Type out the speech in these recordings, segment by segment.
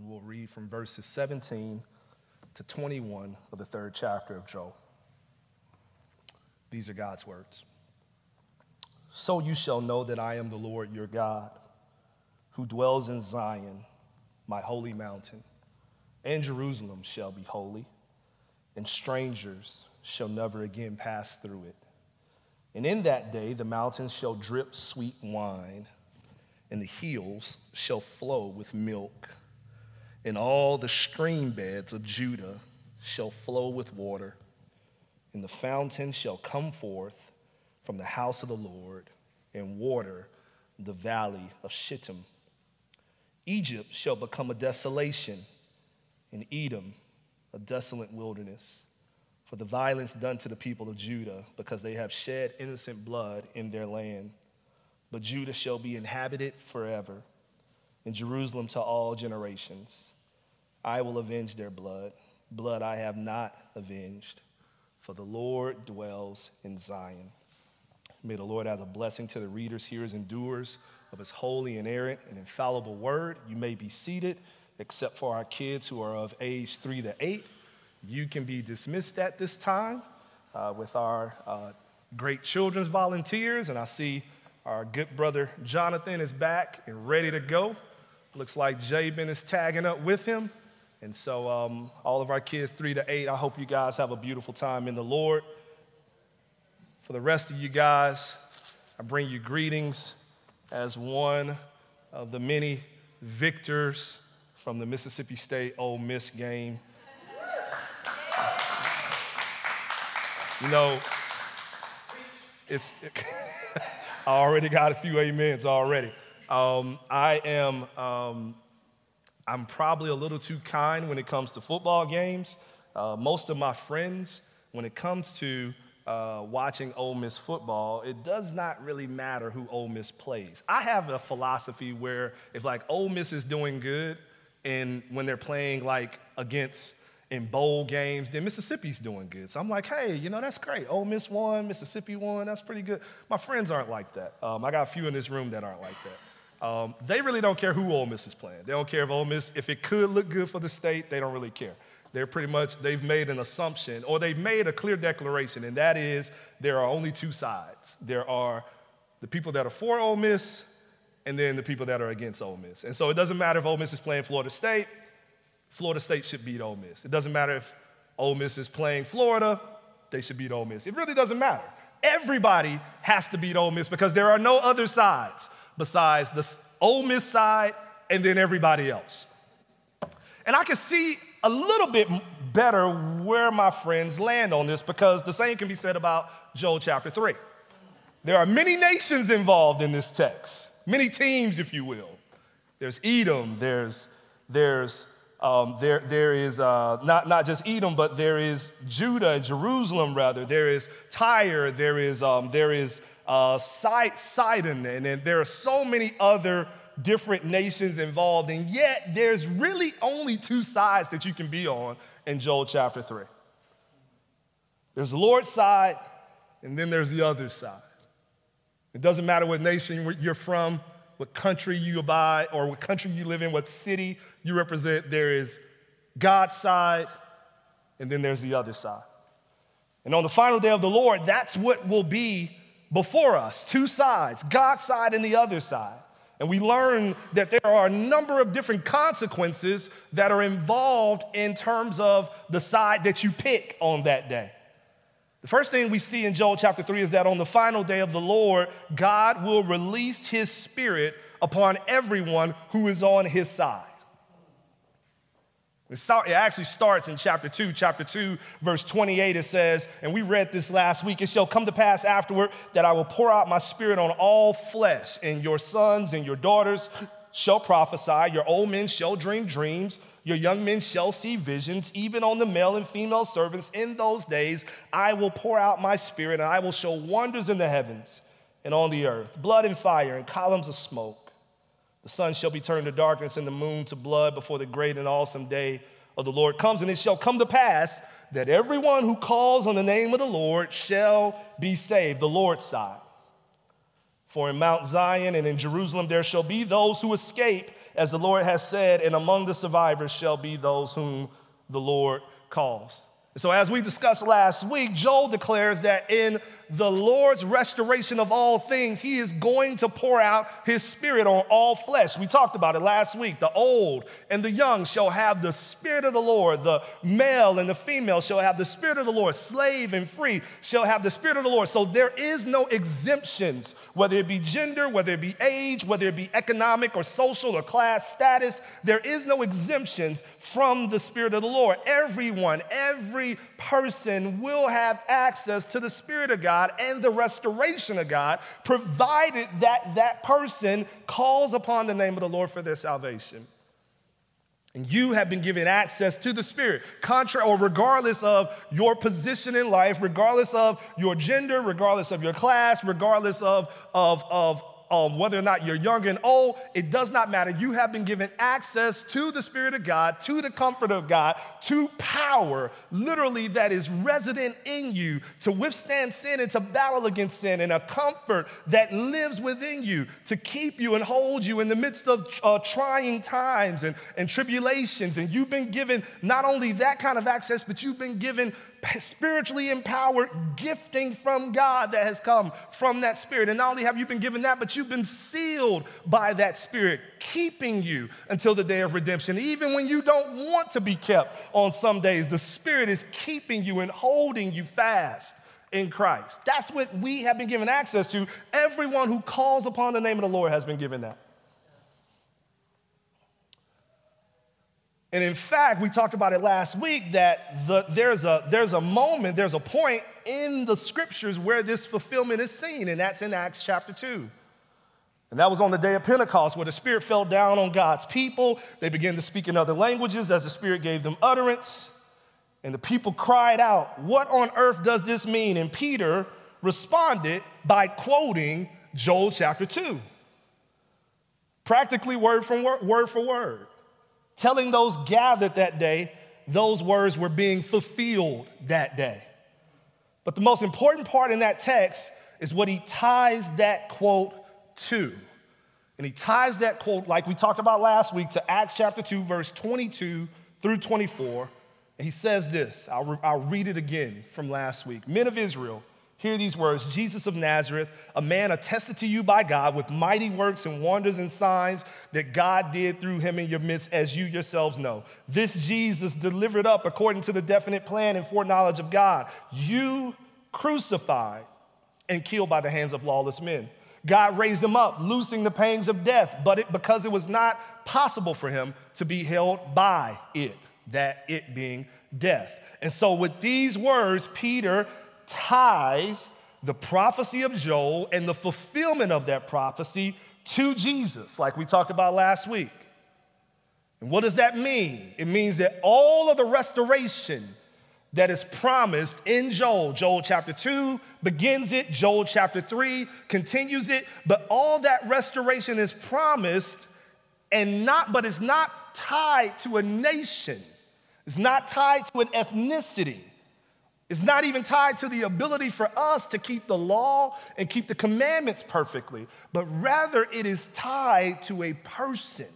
We will read from verses 17 to 21 of the third chapter of Joel. These are God's words. So you shall know that I am the Lord your God, who dwells in Zion, my holy mountain, and Jerusalem shall be holy, and strangers shall never again pass through it. And in that day the mountains shall drip sweet wine, and the hills shall flow with milk, and all the stream beds of Judah shall flow with water, and the fountain shall come forth from the house of the Lord, and water the valley of Shittim. Egypt shall become a desolation, and Edom a desolate wilderness, for the violence done to the people of Judah, because they have shed innocent blood in their land. But Judah shall be inhabited forever, and Jerusalem to all generations. I will avenge their blood, blood I have not avenged, for the Lord dwells in Zion. May the Lord add a blessing to the readers, hearers, and doers of his holy, inerrant, and infallible word. You may be seated, except for our kids who are of age 3 to 8. You can be dismissed at this time with our great children's volunteers. And I see our good brother Jonathan is back and ready to go. Looks like Jabin is tagging up with him. And so all of our kids 3 to 8, I hope you guys have a beautiful time in the Lord. For the rest of you guys, I bring you greetings as one of the many victors from the Mississippi State Ole Miss game. You know, I already got a few amens already. I'm probably a little too kind when it comes to football games. Most of my friends, when it comes to watching Ole Miss football, it does not really matter who Ole Miss plays. I have a philosophy where if like Ole Miss is doing good, and when they're playing like against in bowl games, then Mississippi's doing good. So I'm like, hey, you know, that's great. Ole Miss won, Mississippi won, that's pretty good. My friends aren't like that. I got a few in this room that aren't like that. They really don't care who Ole Miss is playing. They don't care if Ole Miss, if it could look good for the state, they don't really care. They're pretty much, they've made an assumption, or they've made a clear declaration, and that is there are only two sides. There are the people that are for Ole Miss, and then the people that are against Ole Miss. And so it doesn't matter if Ole Miss is playing Florida State, Florida State should beat Ole Miss. It doesn't matter if Ole Miss is playing Florida, they should beat Ole Miss. It really doesn't matter. Everybody has to beat Ole Miss because there are no other sides besides the Ole Miss side and then everybody else. And I can see a little bit better where my friends land on this because the same can be said about Joel chapter 3. There are many nations involved in this text, many teams, if you will. There's Edom, there is not just Edom, but there is Judah and Jerusalem, rather. There is Tyre, there is Sidon, and then there are so many other different nations involved, and yet there's really only two sides that you can be on in Joel chapter 3. There's the Lord's side, and then there's the other side. It doesn't matter what nation you're from, what country you abide, or what country you live in, what city you represent. There is God's side, and then there's the other side. And on the final day of the Lord, that's what will be before us, two sides, God's side and the other side. And we learn that there are a number of different consequences that are involved in terms of the side that you pick on that day. The first thing we see in Joel chapter 3 is that on the final day of the Lord, God will release his spirit upon everyone who is on his side. It actually starts in chapter 2. Chapter 2, verse 28, it says, and we read this last week, it shall come to pass afterward that I will pour out my spirit on all flesh, and your sons and your daughters shall prophesy, your old men shall dream dreams, your young men shall see visions, even on the male and female servants. In those days I will pour out my spirit, and I will show wonders in the heavens and on the earth, blood and fire and columns of smoke. The sun shall be turned to darkness and the moon to blood before the great and awesome day of the Lord comes. And it shall come to pass that everyone who calls on the name of the Lord shall be saved, the Lord's side. For in Mount Zion and in Jerusalem there shall be those who escape as the Lord has said, and among the survivors shall be those whom the Lord calls. So as we discussed last week, Joel declares that in the Lord's restoration of all things, he is going to pour out his spirit on all flesh. We talked about it last week. The old and the young shall have the spirit of the Lord. The male and the female shall have the spirit of the Lord. Slave and free shall have the spirit of the Lord. So there is no exemptions, whether it be gender, whether it be age, whether it be economic or social or class status. There is no exemptions from the spirit of the Lord. Everyone, every person will have access to the spirit of God and the restoration of God, provided that that person calls upon the name of the Lord for their salvation. And you have been given access to the Spirit, regardless of your position in life, regardless of your gender, regardless of your class, regardless of whether or not you're young and old, it does not matter. You have been given access to the Spirit of God, to the comfort of God, to power, literally, that is resident in you to withstand sin and to battle against sin, and a comfort that lives within you to keep you and hold you in the midst of trying times and tribulations. And you've been given not only that kind of access, but you've been given spiritually empowered gifting from God that has come from that Spirit. And not only have you been given that, but you've been sealed by that Spirit, keeping you until the day of redemption. Even when you don't want to be kept on some days, the Spirit is keeping you and holding you fast in Christ. That's what we have been given access to. Everyone who calls upon the name of the Lord has been given that. And in fact, we talked about it last week that there's a point in the scriptures where this fulfillment is seen, and that's in Acts chapter 2. And that was on the day of Pentecost, where the Spirit fell down on God's people. They began to speak in other languages as the Spirit gave them utterance. And the people cried out, "What on earth does this mean?" And Peter responded by quoting Joel chapter 2, practically word for word. Telling those gathered that day, those words were being fulfilled that day. But the most important part in that text is what he ties that quote to. And he ties that quote, like we talked about last week, to Acts chapter 2, verse 22 through 24. And he says this, I'll read it again from last week. "Men of Israel, hear these words. Jesus of Nazareth, a man attested to you by God with mighty works and wonders and signs that God did through him in your midst, as you yourselves know. This Jesus, delivered up according to the definite plan and foreknowledge of God, you crucified and killed by the hands of lawless men. God raised him up, loosing the pangs of death, because it was not possible for him to be held by it," that it being death. And so with these words, Peter ties the prophecy of Joel and the fulfillment of that prophecy to Jesus, like we talked about last week. And what does that mean? It means that all of the restoration that is promised in Joel, Joel chapter 2 begins it, Joel chapter 3 continues it, but all that restoration is promised, but it's not tied to a nation. It's not tied to an ethnicity. It's not even tied to the ability for us to keep the law and keep the commandments perfectly, but rather it is tied to a person,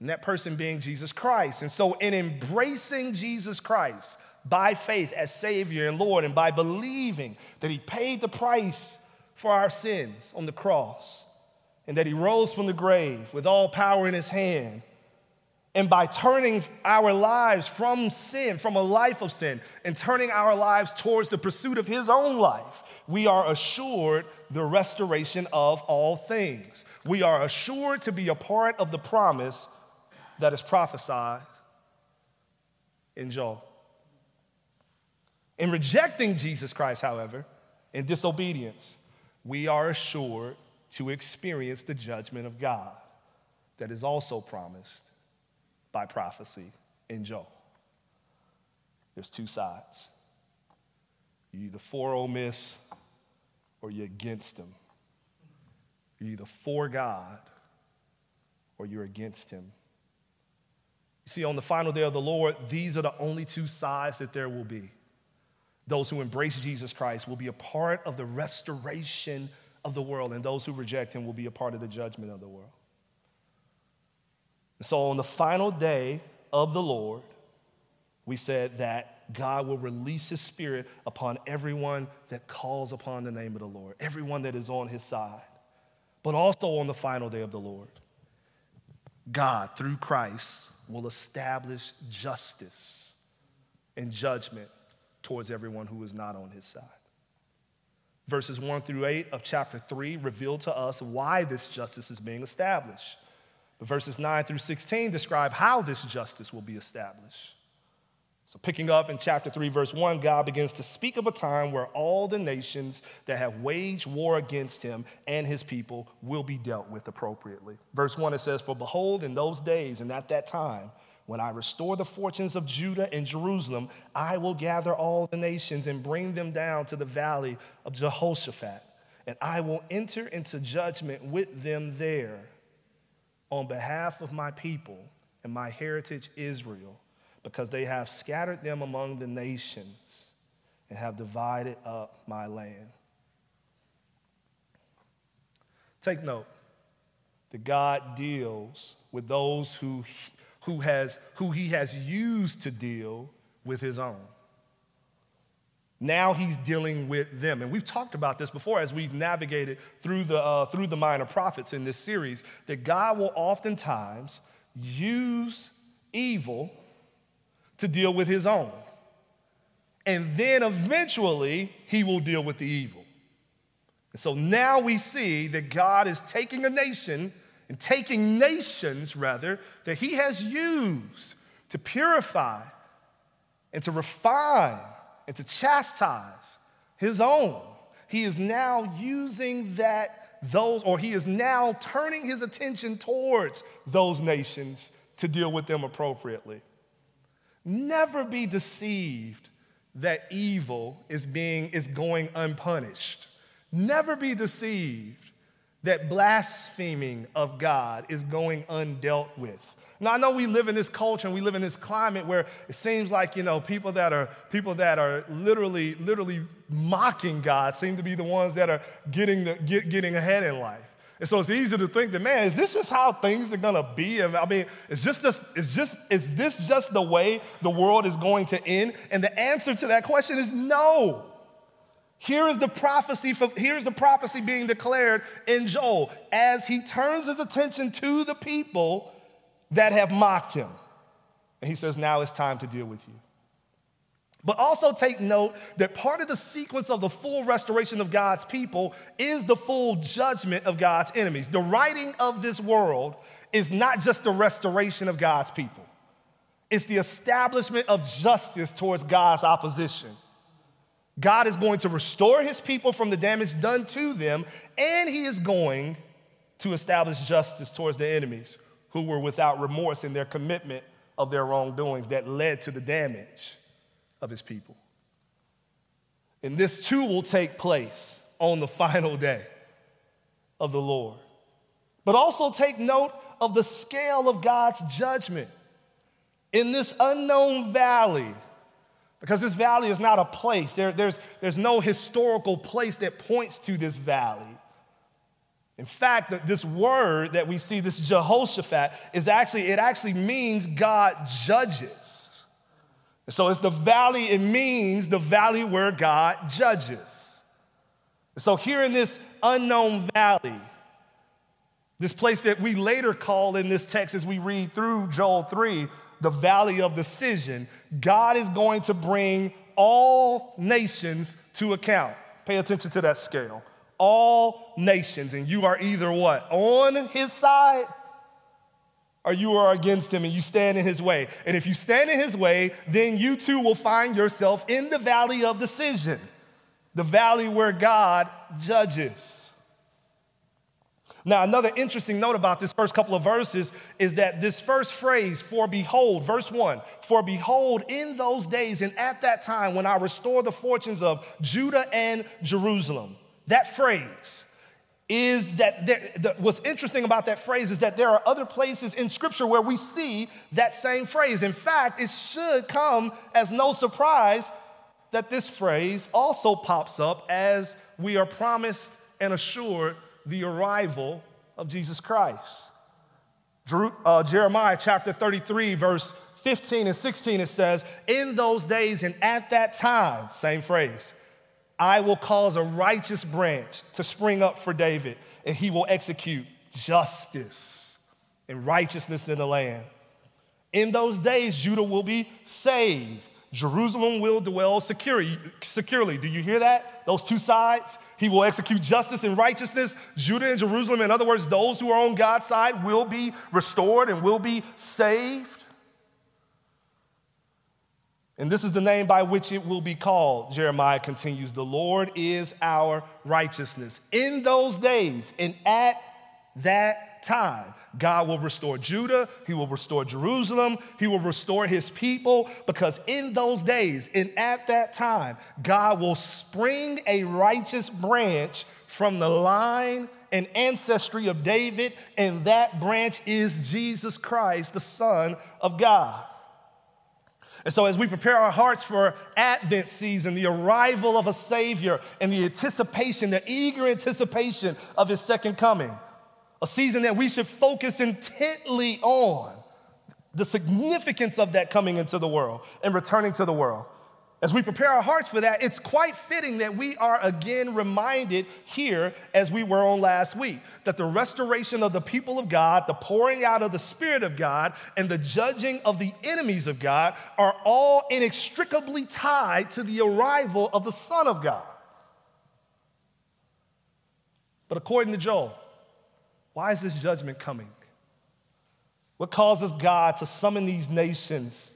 and that person being Jesus Christ. And so in embracing Jesus Christ by faith as Savior and Lord, and by believing that he paid the price for our sins on the cross, and that he rose from the grave with all power in his hand, and by turning our lives from sin, from a life of sin, and turning our lives towards the pursuit of his own life, we are assured the restoration of all things. We are assured to be a part of the promise that is prophesied in Joel. In rejecting Jesus Christ, however, in disobedience, we are assured to experience the judgment of God that is also promised by prophecy in Joel. There's two sides. You're either for Ole Miss or you're against him. You're either for God or you're against him. You see, on the final day of the Lord, these are the only two sides that there will be. Those who embrace Jesus Christ will be a part of the restoration of the world, and those who reject him will be a part of the judgment of the world. And so on the final day of the Lord, we said that God will release his spirit upon everyone that calls upon the name of the Lord, everyone that is on his side. But also on the final day of the Lord, God, through Christ, will establish justice and judgment towards everyone who is not on his side. Verses 1-8 of chapter 3 reveal to us why this justice is being established. But verses 9-16 describe how this justice will be established. So picking up in chapter 3, verse 1, God begins to speak of a time where all the nations that have waged war against him and his people will be dealt with appropriately. Verse 1, it says, "For behold, in those days and at that time, when I restore the fortunes of Judah and Jerusalem, I will gather all the nations and bring them down to the valley of Jehoshaphat, and I will enter into judgment with them there on behalf of my people and my heritage Israel, because they have scattered them among the nations and have divided up my land." Take note that God deals with those who he has used to deal with his own. Now he's dealing with them. And we've talked about this before as we've navigated through the minor prophets in this series, that God will oftentimes use evil to deal with his own. And then eventually he will deal with the evil. And so now we see that God is taking a nation and taking nations, rather, that he has used to purify and to refine and to chastise his own. He is now using he is now turning his attention towards those nations to deal with them appropriately. Never be deceived that evil is going unpunished. Never be deceived that blaspheming of God is going undealt with. Now, I know we live in this culture and we live in this climate where it seems like, people that are literally mocking God seem to be the ones that are getting ahead in life. And so it's easy to think that, man, is this just how things are gonna be? I mean, is this just the way the world is going to end? And the answer to that question is no. Here's the prophecy being declared in Joel as he turns his attention to the people that have mocked him. And he says, now it's time to deal with you. But also take note that part of the sequence of the full restoration of God's people is the full judgment of God's enemies. The righting of this world is not just the restoration of God's people. It's the establishment of justice towards God's opposition. God is going to restore his people from the damage done to them, and he is going to establish justice towards the enemies who were without remorse in their commitment of their wrongdoings that led to the damage of his people. And this too will take place on the final day of the Lord. But also take note of the scale of God's judgment in this unknown valley, because this valley is not a place. There's no historical place that points to this valley. In fact, this word that we see, this Jehoshaphat, it actually means God judges. So it's the valley, it means the valley where God judges. So here in this unknown valley, this place that we later call in this text as we read through Joel 3, the valley of decision, God is going to bring all nations to account. Pay attention to that scale. All nations, and you are either what? On his side, or you are against him and you stand in his way. And if you stand in his way, then you too will find yourself in the valley of decision, the valley where God judges. Now, another interesting note about this first couple of verses is that this first phrase, "for behold," verse 1, "for behold, in those days and at that time when I restore the fortunes of Judah and Jerusalem," that phrase is that what's interesting about that phrase is that there are other places in Scripture where we see that same phrase. In fact, it should come as no surprise that this phrase also pops up as we are promised and assured the arrival of Jesus Christ. Jeremiah chapter 33, verse 15 and 16, it says, in those days and at that time, same phrase, I will cause a righteous branch to spring up for David, and he will execute justice and righteousness in the land. In those days, Judah will be saved. Jerusalem will dwell securely. Do you hear that? Those two sides. He will execute justice and righteousness. Judah and Jerusalem, in other words, those who are on God's side will be restored and will be saved. And this is the name by which it will be called, Jeremiah continues, the Lord is our righteousness. In those days and at that time, God will restore Judah, he will restore Jerusalem, he will restore his people, because in those days and at that time, God will spring a righteous branch from the line and ancestry of David, and that branch is Jesus Christ, the Son of God. And so as we prepare our hearts for Advent season, the arrival of a Savior and the anticipation, the eager anticipation of his second coming, a season that we should focus intently on the significance of that coming into the world and returning to the world. As we prepare our hearts for that, it's quite fitting that we are again reminded here, as we were on last week, that the restoration of the people of God, the pouring out of the Spirit of God, and the judging of the enemies of God are all inextricably tied to the arrival of the Son of God. But according to Joel, why is this judgment coming? What causes God to summon these nations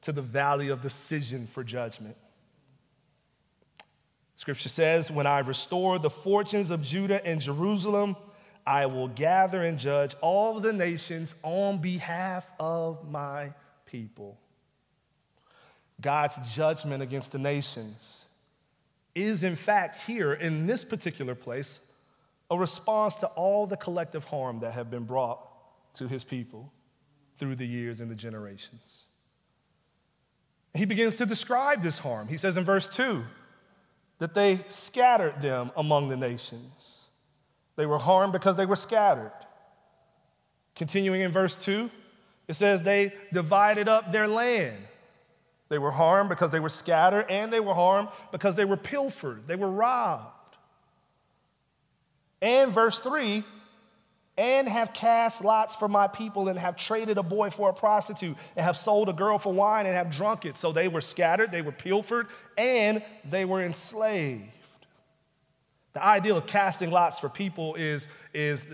to the valley of decision for judgment? Scripture says, when I restore the fortunes of Judah and Jerusalem, I will gather and judge all the nations on behalf of my people. God's judgment against the nations is, in fact, here in this particular place, a response to all the collective harm that have been brought to his people through the years and the generations. He begins to describe this harm. He says in verse 2 that they scattered them among the nations. They were harmed because they were scattered. Continuing in verse 2, it says they divided up their land. They were harmed because they were scattered, and they were harmed because they were pilfered. They were robbed. And verse 3, and have cast lots for my people, and have traded a boy for a prostitute, and have sold a girl for wine, and have drunk it. So they were scattered, they were pilfered, and they were enslaved. The idea of casting lots for people is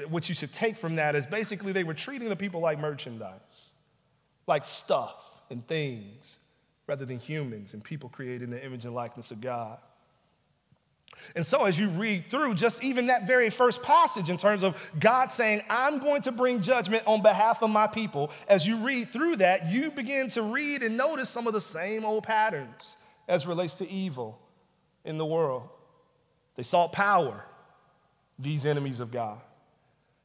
what you should take from that is basically they were treating the people like merchandise, like stuff and things, rather than humans and people created in the image and likeness of God. And so as you read through just even that very first passage in terms of God saying, I'm going to bring judgment on behalf of my people, as you read through that, you begin to read and notice some of the same old patterns as relates to evil in the world. They sought power, these enemies of God.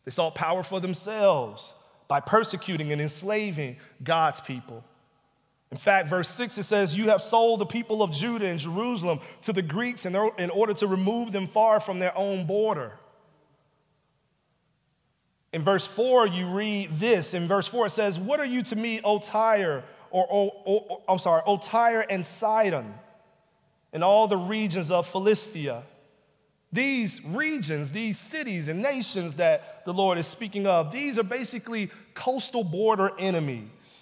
They sought power for themselves by persecuting and enslaving God's people. In fact, verse 6, it says, you have sold the people of Judah and Jerusalem to the Greeks in order to remove them far from their own border. In verse 4, you read this. In verse 4, it says, what are you to me, O Tyre, O Tyre and Sidon, and all the regions of Philistia? These regions, these cities and nations that the Lord is speaking of, these are basically coastal border enemies.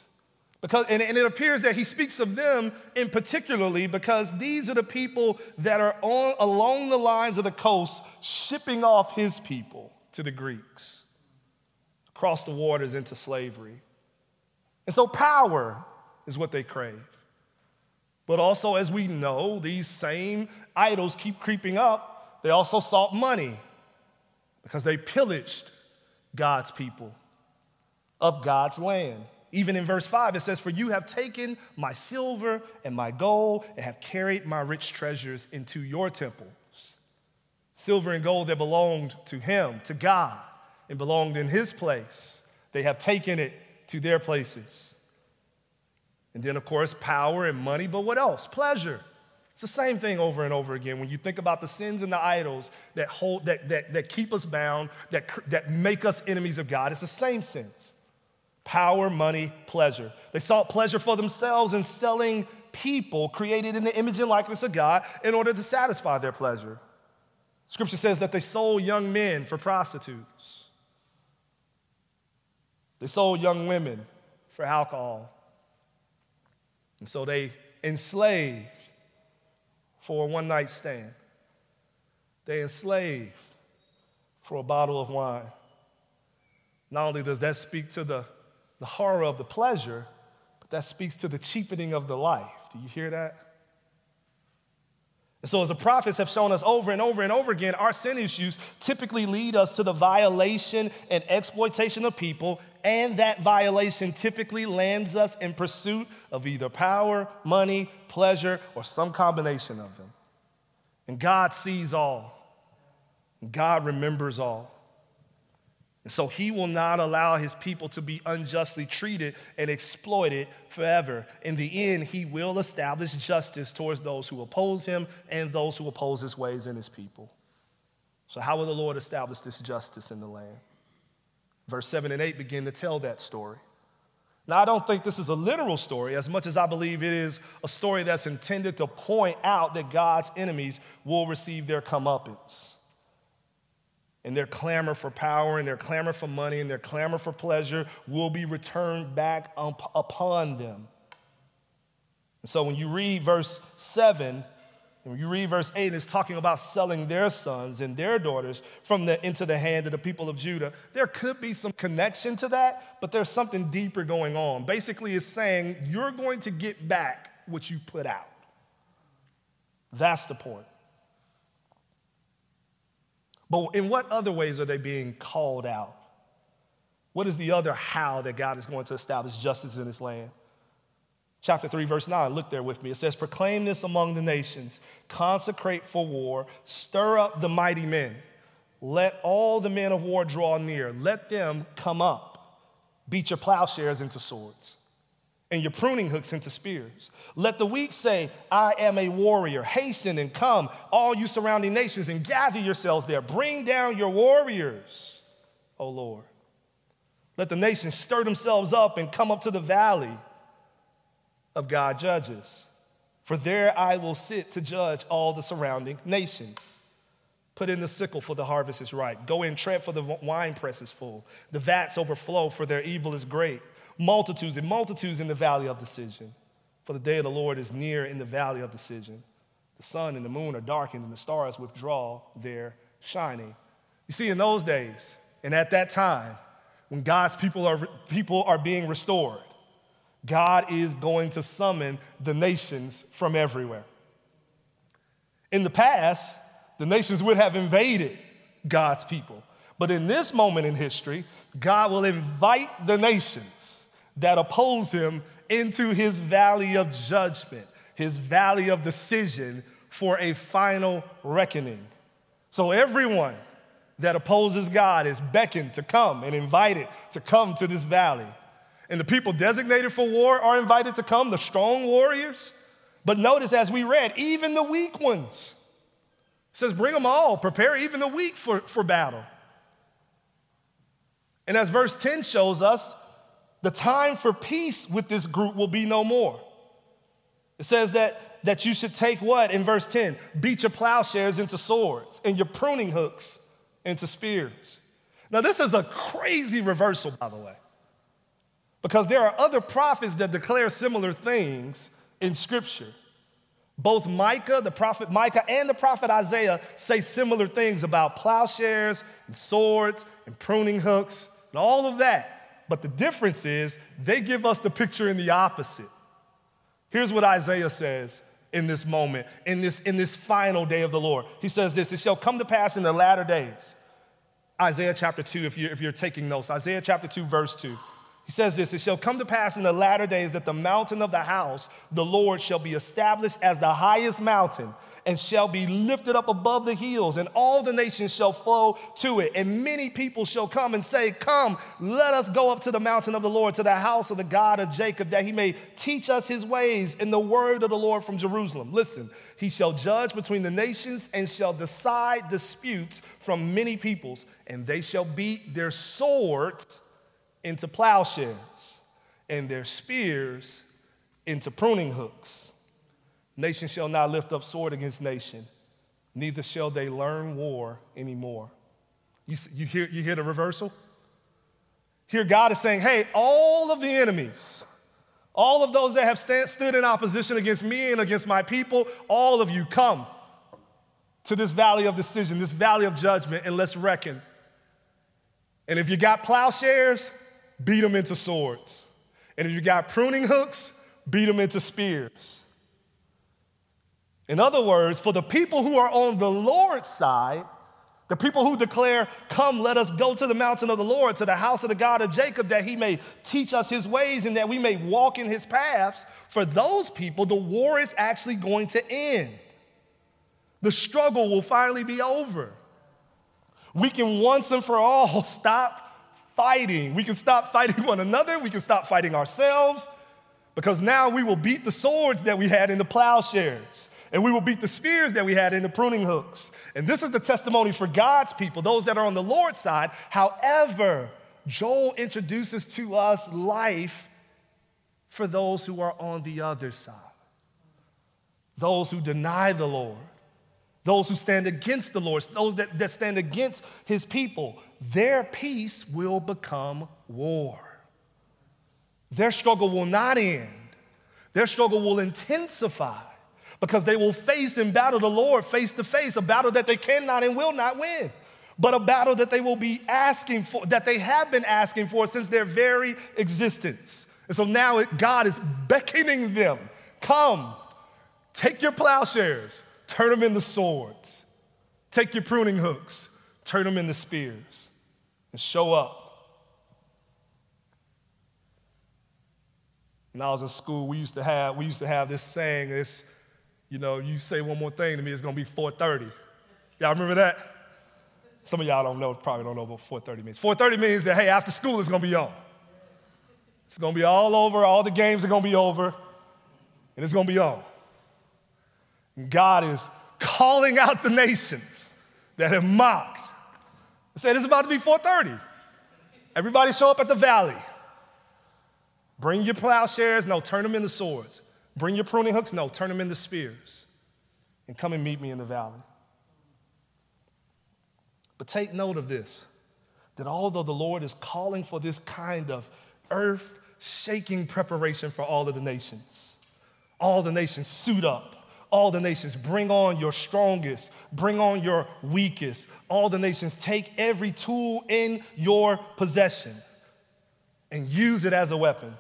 And it appears that he speaks of them in particularly because these are the people that are along the lines of the coast shipping off his people to the Greeks across the waters into slavery. And so power is what they crave. But also, as we know, these same idols keep creeping up. They also sought money because they pillaged God's people of God's land. Even in verse 5, it says, for you have taken my silver and my gold and have carried my rich treasures into your temples. Silver and gold that belonged to him, to God, and belonged in his place. They have taken it to their places. And then, of course, power and money, but what else? Pleasure. It's the same thing over and over again. When you think about the sins and the idols that keep us bound, that make us enemies of God, it's the same sins. Power, money, pleasure. They sought pleasure for themselves in selling people created in the image and likeness of God in order to satisfy their pleasure. Scripture says that they sold young men for prostitutes. They sold young women for alcohol. And so they enslaved for a one-night stand. They enslaved for a bottle of wine. Not only does that speak to the horror of the pleasure, but that speaks to the cheapening of the life. Do you hear that? And so as the prophets have shown us over and over and over again, our sin issues typically lead us to the violation and exploitation of people, and that violation typically lands us in pursuit of either power, money, pleasure, or some combination of them. And God sees all. And God remembers all. And so he will not allow his people to be unjustly treated and exploited forever. In the end, he will establish justice towards those who oppose him and those who oppose his ways and his people. So how will the Lord establish this justice in the land? Verse 7 and 8 begin to tell that story. Now, I don't think this is a literal story as much as I believe it is a story that's intended to point out that God's enemies will receive their comeuppance. And their clamor for power and their clamor for money and their clamor for pleasure will be returned back upon them. And so when you read verse 7 and when you read verse 8, it's talking about selling their sons and their daughters into the hand of the people of Judah. There could be some connection to that, but there's something deeper going on. Basically, it's saying you're going to get back what you put out. That's the point. But in what other ways are they being called out? What is the other how that God is going to establish justice in his land? Chapter 3, verse 9, look there with me. It says, proclaim this among the nations, consecrate for war, stir up the mighty men. Let all the men of war draw near. Let them come up. Beat your plowshares into swords and your pruning hooks into spears. Let the weak say, I am a warrior. Hasten and come, all you surrounding nations, and gather yourselves there. Bring down your warriors, O Lord. Let the nations stir themselves up and come up to the valley of God judges. For there I will sit to judge all the surrounding nations. Put in the sickle, for the harvest is ripe. Go in, tread, for the winepress is full. The vats overflow, for their evil is great. Multitudes and multitudes in the valley of decision. For the day of the Lord is near in the valley of decision. The sun and the moon are darkened, and the stars withdraw their shining. You see, in those days, and at that time, when God's people are being restored, God is going to summon the nations from everywhere. In the past, the nations would have invaded God's people. But in this moment in history, God will invite the nations that oppose him into his valley of judgment, his valley of decision for a final reckoning. So everyone that opposes God is beckoned to come and invited to come to this valley. And the people designated for war are invited to come, the strong warriors. But notice, as we read, even the weak ones. It says, bring them all, prepare even the weak for battle. And as verse 10 shows us, the time for peace with this group will be no more. It says that you should take what? In verse 10, beat your plowshares into swords and your pruning hooks into spears. Now, this is a crazy reversal, by the way, because there are other prophets that declare similar things in Scripture. Both the prophet Micah and the prophet Isaiah say similar things about plowshares and swords and pruning hooks and all of that. But the difference is they give us the picture in the opposite. Here's what Isaiah says in this moment, in this final day of the Lord. He says this, it shall come to pass in the latter days. Isaiah chapter 2, if you're taking notes. Isaiah chapter 2, verse 2. He says this, it shall come to pass in the latter days that the mountain of the house, the Lord, shall be established as the highest mountain and shall be lifted up above the hills, and all the nations shall flow to it. And many people shall come and say, come, let us go up to the mountain of the Lord, to the house of the God of Jacob, that he may teach us his ways in the word of the Lord from Jerusalem. Listen, he shall judge between the nations and shall decide disputes from many peoples, and they shall beat their swords into plowshares and their spears into pruning hooks. Nation shall not lift up sword against nation, neither shall they learn war anymore. You hear the reversal? Here God is saying, hey, all of the enemies, all of those that have stood in opposition against me and against my people, all of you come to this valley of decision, this valley of judgment, and let's reckon. And if you got plowshares, beat them into swords. And if you got pruning hooks, beat them into spears. In other words, for the people who are on the Lord's side, the people who declare, come, let us go to the mountain of the Lord, to the house of the God of Jacob, that he may teach us his ways and that we may walk in his paths. For those people, the war is actually going to end. The struggle will finally be over. We can once and for all stop fighting. We can stop fighting one another. We can stop fighting ourselves, because now we will beat the swords that we had in the plowshares, and we will beat the spears that we had in the pruning hooks. And this is the testimony for God's people, those that are on the Lord's side. However, Joel introduces to us life for those who are on the other side, those who deny the Lord, those who stand against the Lord, those that stand against his people. Their peace will become war. Their struggle will not end. Their struggle will intensify, because they will face and battle the Lord face to face, a battle that they cannot and will not win, but a battle that they will be asking for, that they have been asking for since their very existence. And so now God is beckoning them, come, take your plowshares, turn them into swords. Take your pruning hooks, turn them into spears, and show up. When I was in school, we used to have this saying, this, you know, you say one more thing to me, it's gonna be 4:30. Y'all remember that? Some of y'all probably don't know what 4:30 means. 4:30 means that, hey, after school it's gonna be on. It's gonna be all over, all the games are gonna be over, and it's gonna be on. God is calling out the nations that have mocked. He said, it's about to be 4:30. Everybody show up at the valley. Bring your plowshares. No, turn them into swords. Bring your pruning hooks. No, turn them into spears. And come and meet me in the valley. But take note of this, that although the Lord is calling for this kind of earth-shaking preparation for all the nations suit up. All the nations, bring on your strongest, bring on your weakest. All the nations, take every tool in your possession and use it as a weapon.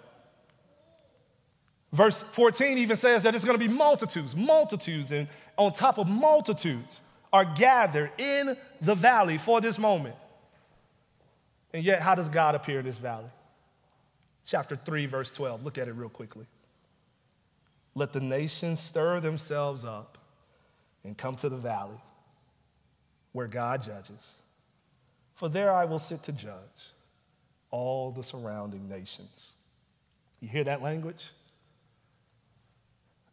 Verse 14 even says that it's going to be multitudes, and on top of multitudes are gathered in the valley for this moment. And yet, how does God appear in this valley? Chapter 3, verse 12. Look at it real quickly. Let the nations stir themselves up and come to the valley where God judges. For there I will sit to judge all the surrounding nations. You hear that language?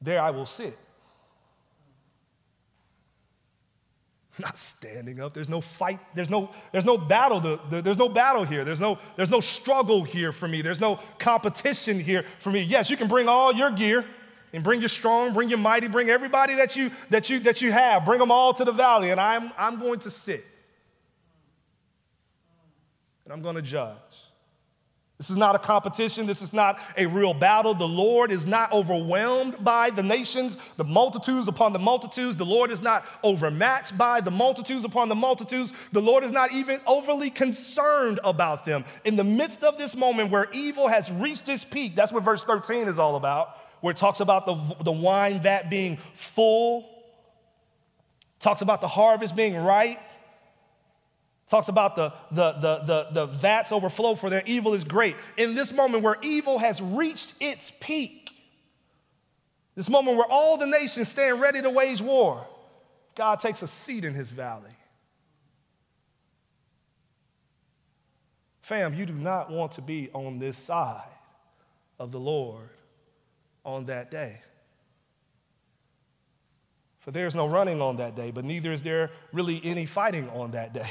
There I will sit. I'm not standing up. There's no fight. There's no battle. There's no battle here. There's no struggle here for me. There's no competition here for me. Yes, you can bring all your gear. And bring your strong, bring your mighty, bring everybody that you have. Bring them all to the valley, and I'm going to sit. And I'm going to judge. This is not a competition. This is not a real battle. The Lord is not overwhelmed by the nations, the multitudes upon the multitudes. The Lord is not overmatched by the multitudes upon the multitudes. The Lord is not even overly concerned about them. In the midst of this moment where evil has reached its peak, that's what verse 13 is all about, where it talks about the wine vat being full, talks about the harvest being ripe, talks about the vats overflow, for their evil is great. In this moment where evil has reached its peak, this moment where all the nations stand ready to wage war, God takes a seat in his valley. Fam, you do not want to be on this side of the Lord on that day. For there's no running on that day, but neither is there really any fighting on that day.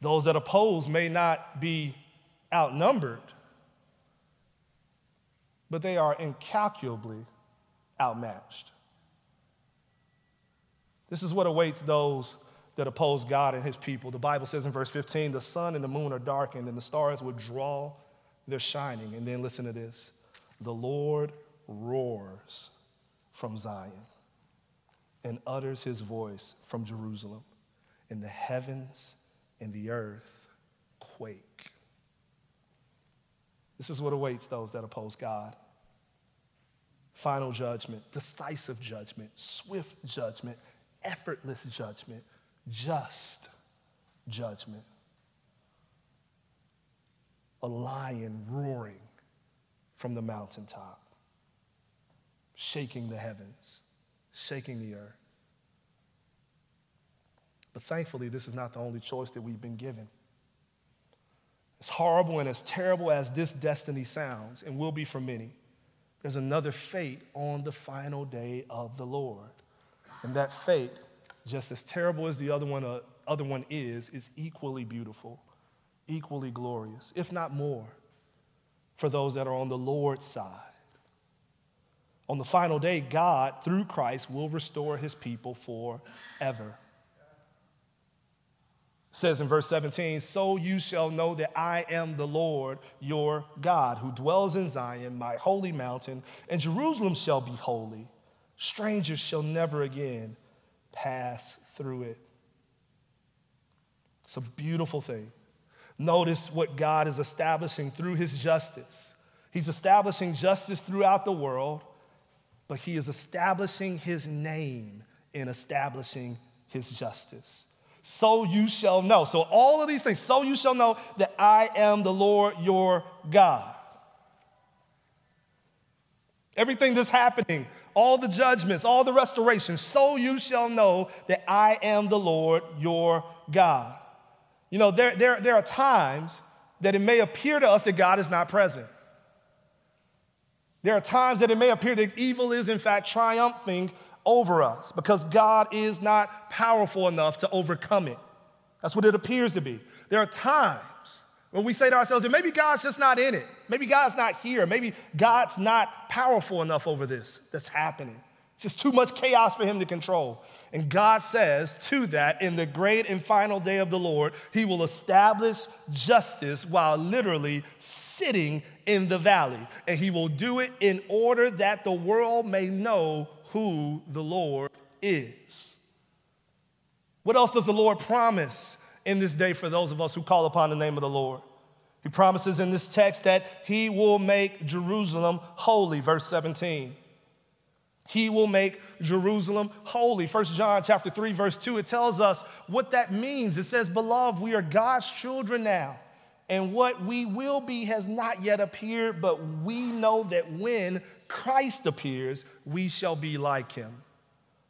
Those that oppose may not be outnumbered, but they are incalculably outmatched. This is what awaits those that oppose God and his people. The Bible says in verse 15, the sun and the moon are darkened and the stars withdraw their shining. And then listen to this. The Lord roars from Zion and utters his voice from Jerusalem, and the heavens and the earth quake. This is what awaits those that oppose God. Final judgment, decisive judgment, swift judgment, effortless judgment, just judgment. A lion roaring from the mountaintop, shaking the heavens, shaking the earth. But thankfully, this is not the only choice that we've been given. As horrible and as terrible as this destiny sounds, and will be for many, there's another fate on the final day of the Lord. And that fate, just as terrible as the other one is equally beautiful, equally glorious, if not more, for those that are on the Lord's side. On the final day, God, through Christ, will restore his people forever. It says in verse 17, so you shall know that I am the Lord, your God, who dwells in Zion, my holy mountain, and Jerusalem shall be holy. Strangers shall never again pass through it. It's a beautiful thing. Notice what God is establishing through his justice. He's establishing justice throughout the world, but he is establishing his name in establishing his justice. So you shall know. So all of these things, so you shall know that I am the Lord your God. Everything that's happening, all the judgments, all the restorations, so you shall know that I am the Lord your God. You know, there are times that it may appear to us that God is not present. There are times that it may appear that evil is, in fact, triumphing over us because God is not powerful enough to overcome it. That's what it appears to be. There are times when we say to ourselves that maybe God's just not in it. Maybe God's not here. Maybe God's not powerful enough over this that's happening. It's just too much chaos for him to control. And God says to that, in the great and final day of the Lord, he will establish justice while literally sitting in the valley. And he will do it in order that the world may know who the Lord is. What else does the Lord promise in this day for those of us who call upon the name of the Lord? He promises in this text that he will make Jerusalem holy, verse 17. He will make Jerusalem holy. 1 John chapter 3, verse 2, it tells us what that means. It says, beloved, we are God's children now, and what we will be has not yet appeared, but we know that when Christ appears, we shall be like him,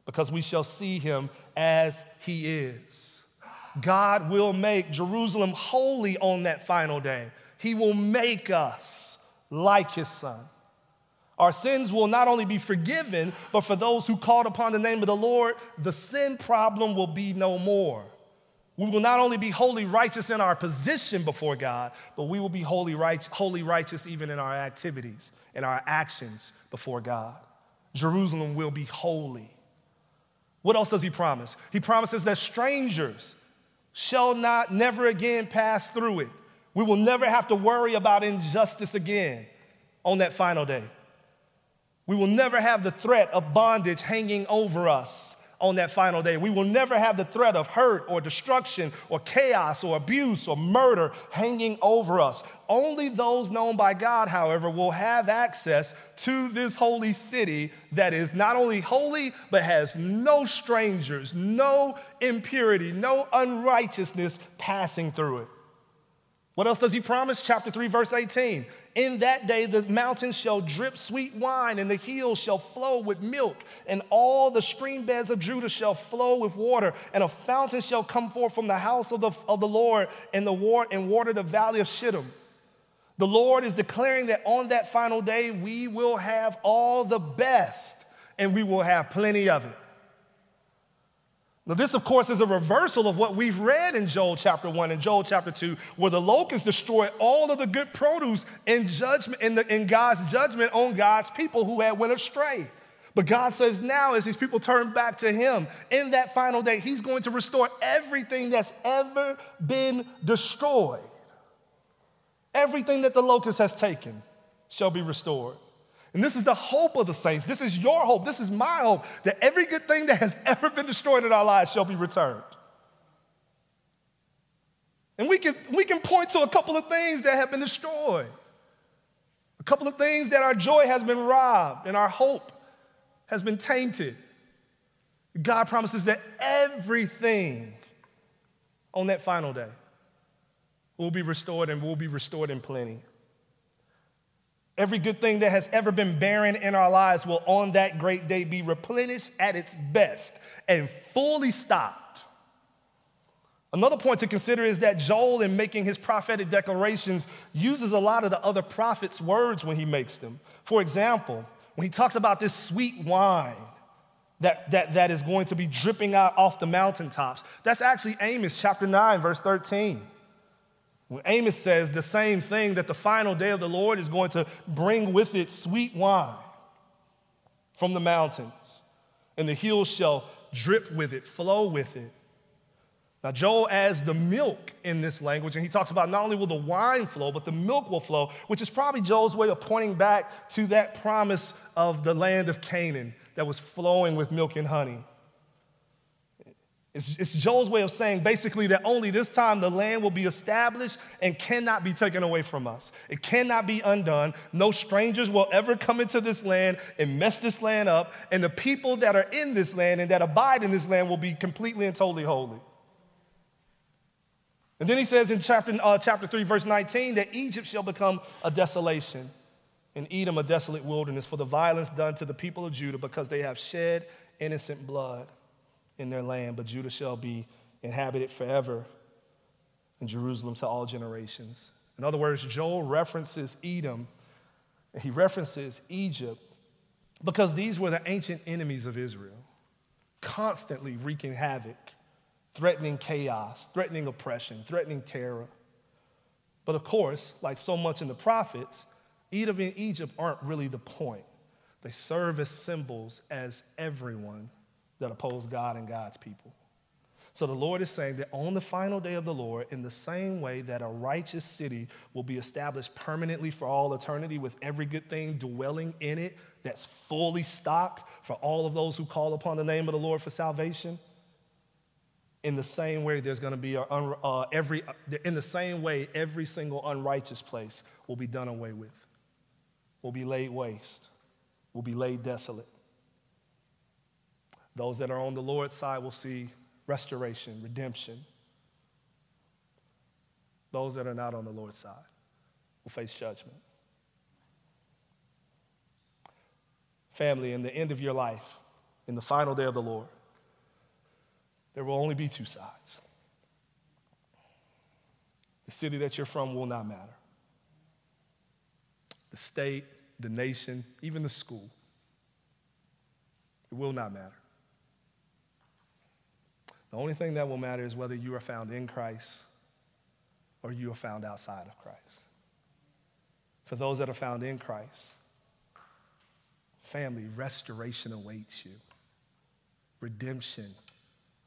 because we shall see him as he is. God will make Jerusalem holy on that final day. He will make us like his son. Our sins will not only be forgiven, but for those who called upon the name of the Lord, the sin problem will be no more. We will not only be wholly righteous in our position before God, but we will be wholly righteous even in our activities and our actions before God. Jerusalem will be holy. What else does he promise? He promises that strangers shall never again pass through it. We will never have to worry about injustice again on that final day. We will never have the threat of bondage hanging over us on that final day. We will never have the threat of hurt or destruction or chaos or abuse or murder hanging over us. Only those known by God, however, will have access to this holy city that is not only holy, but has no strangers, no impurity, no unrighteousness passing through it. What else does he promise? Chapter 3, verse 18. In that day, the mountains shall drip sweet wine, and the hills shall flow with milk, and all the stream beds of Judah shall flow with water, and a fountain shall come forth from the house of the Lord and water the valley of Shittim. The Lord is declaring that on that final day, we will have all the best, and we will have plenty of it. Now, this, of course, is a reversal of what we've read in Joel chapter 1 and Joel chapter 2, where the locusts destroyed all of the good produce in God's judgment on God's people who had went astray. But God says now, as these people turn back to him, in that final day, he's going to restore everything that's ever been destroyed. Everything that the locust has taken shall be restored. And this is the hope of the saints. This is your hope. This is my hope, that every good thing that has ever been destroyed in our lives shall be returned. And we can point to a couple of things that have been destroyed, a couple of things that our joy has been robbed and our hope has been tainted. God promises that everything on that final day will be restored, and will be restored in plenty. Every good thing that has ever been barren in our lives will on that great day be replenished at its best and fully stocked. Another point to consider is that Joel, in making his prophetic declarations, uses a lot of the other prophets' words when he makes them. For example, when he talks about this sweet wine that is going to be dripping out off the mountaintops, that's actually Amos chapter 9, verse 13. When Amos says the same thing, that the final day of the Lord is going to bring with it sweet wine from the mountains, and the hills shall drip with it, flow with it. Now, Joel adds the milk in this language, and he talks about not only will the wine flow, but the milk will flow, which is probably Joel's way of pointing back to that promise of the land of Canaan that was flowing with milk and honey. It's Joel's way of saying basically that only this time the land will be established and cannot be taken away from us. It cannot be undone. No strangers will ever come into this land and mess this land up. And the people that are in this land and that abide in this land will be completely and totally holy. And then he says in chapter 3, verse 19, that Egypt shall become a desolation and Edom a desolate wilderness for the violence done to the people of Judah because they have shed innocent blood in their land, but Judah shall be inhabited forever, and Jerusalem to all generations. In other words, Joel references Edom, and he references Egypt, because these were the ancient enemies of Israel, constantly wreaking havoc, threatening chaos, threatening oppression, threatening terror. But of course, like so much in the prophets, Edom and Egypt aren't really the point. They serve as symbols as everyone that oppose God and God's people. So the Lord is saying that on the final day of the Lord, in the same way that a righteous city will be established permanently for all eternity with every good thing dwelling in it that's fully stocked for all of those who call upon the name of the Lord for salvation, in the same way there's going to be every single unrighteous place will be done away with, will be laid waste, will be laid desolate. Those that are on the Lord's side will see restoration, redemption. Those that are not on the Lord's side will face judgment. Family, in the end of your life, in the final day of the Lord, there will only be two sides. The city that you're from will not matter. The state, the nation, even the school, it will not matter. The only thing that will matter is whether you are found in Christ or you are found outside of Christ. For those that are found in Christ, family, restoration awaits you. Redemption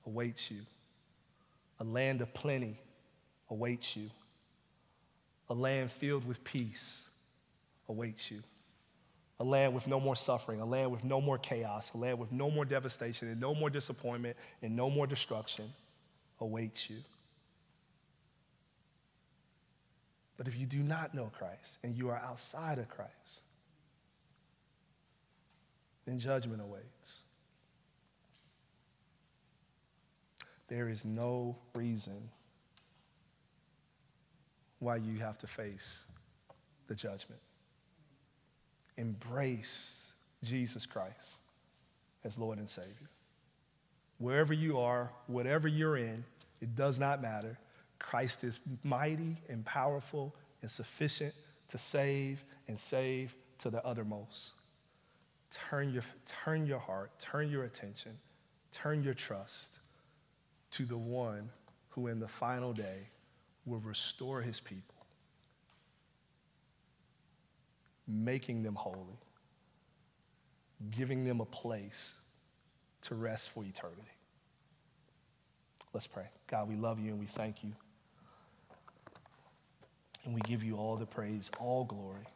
awaits you. A land of plenty awaits you. A land filled with peace awaits you. A land with no more suffering, a land with no more chaos, a land with no more devastation and no more disappointment and no more destruction awaits you. But if you do not know Christ and you are outside of Christ, then judgment awaits. There is no reason why you have to face the judgment. Embrace Jesus Christ as Lord and Savior. Wherever you are, whatever you're in, it does not matter. Christ is mighty and powerful and sufficient to save and save to the uttermost. Turn your heart, turn your attention, turn your trust, to the one who in the final day will restore his people, making them holy, giving them a place to rest for eternity. Let's pray. God, we love you and we thank you. And we give you all the praise, all glory.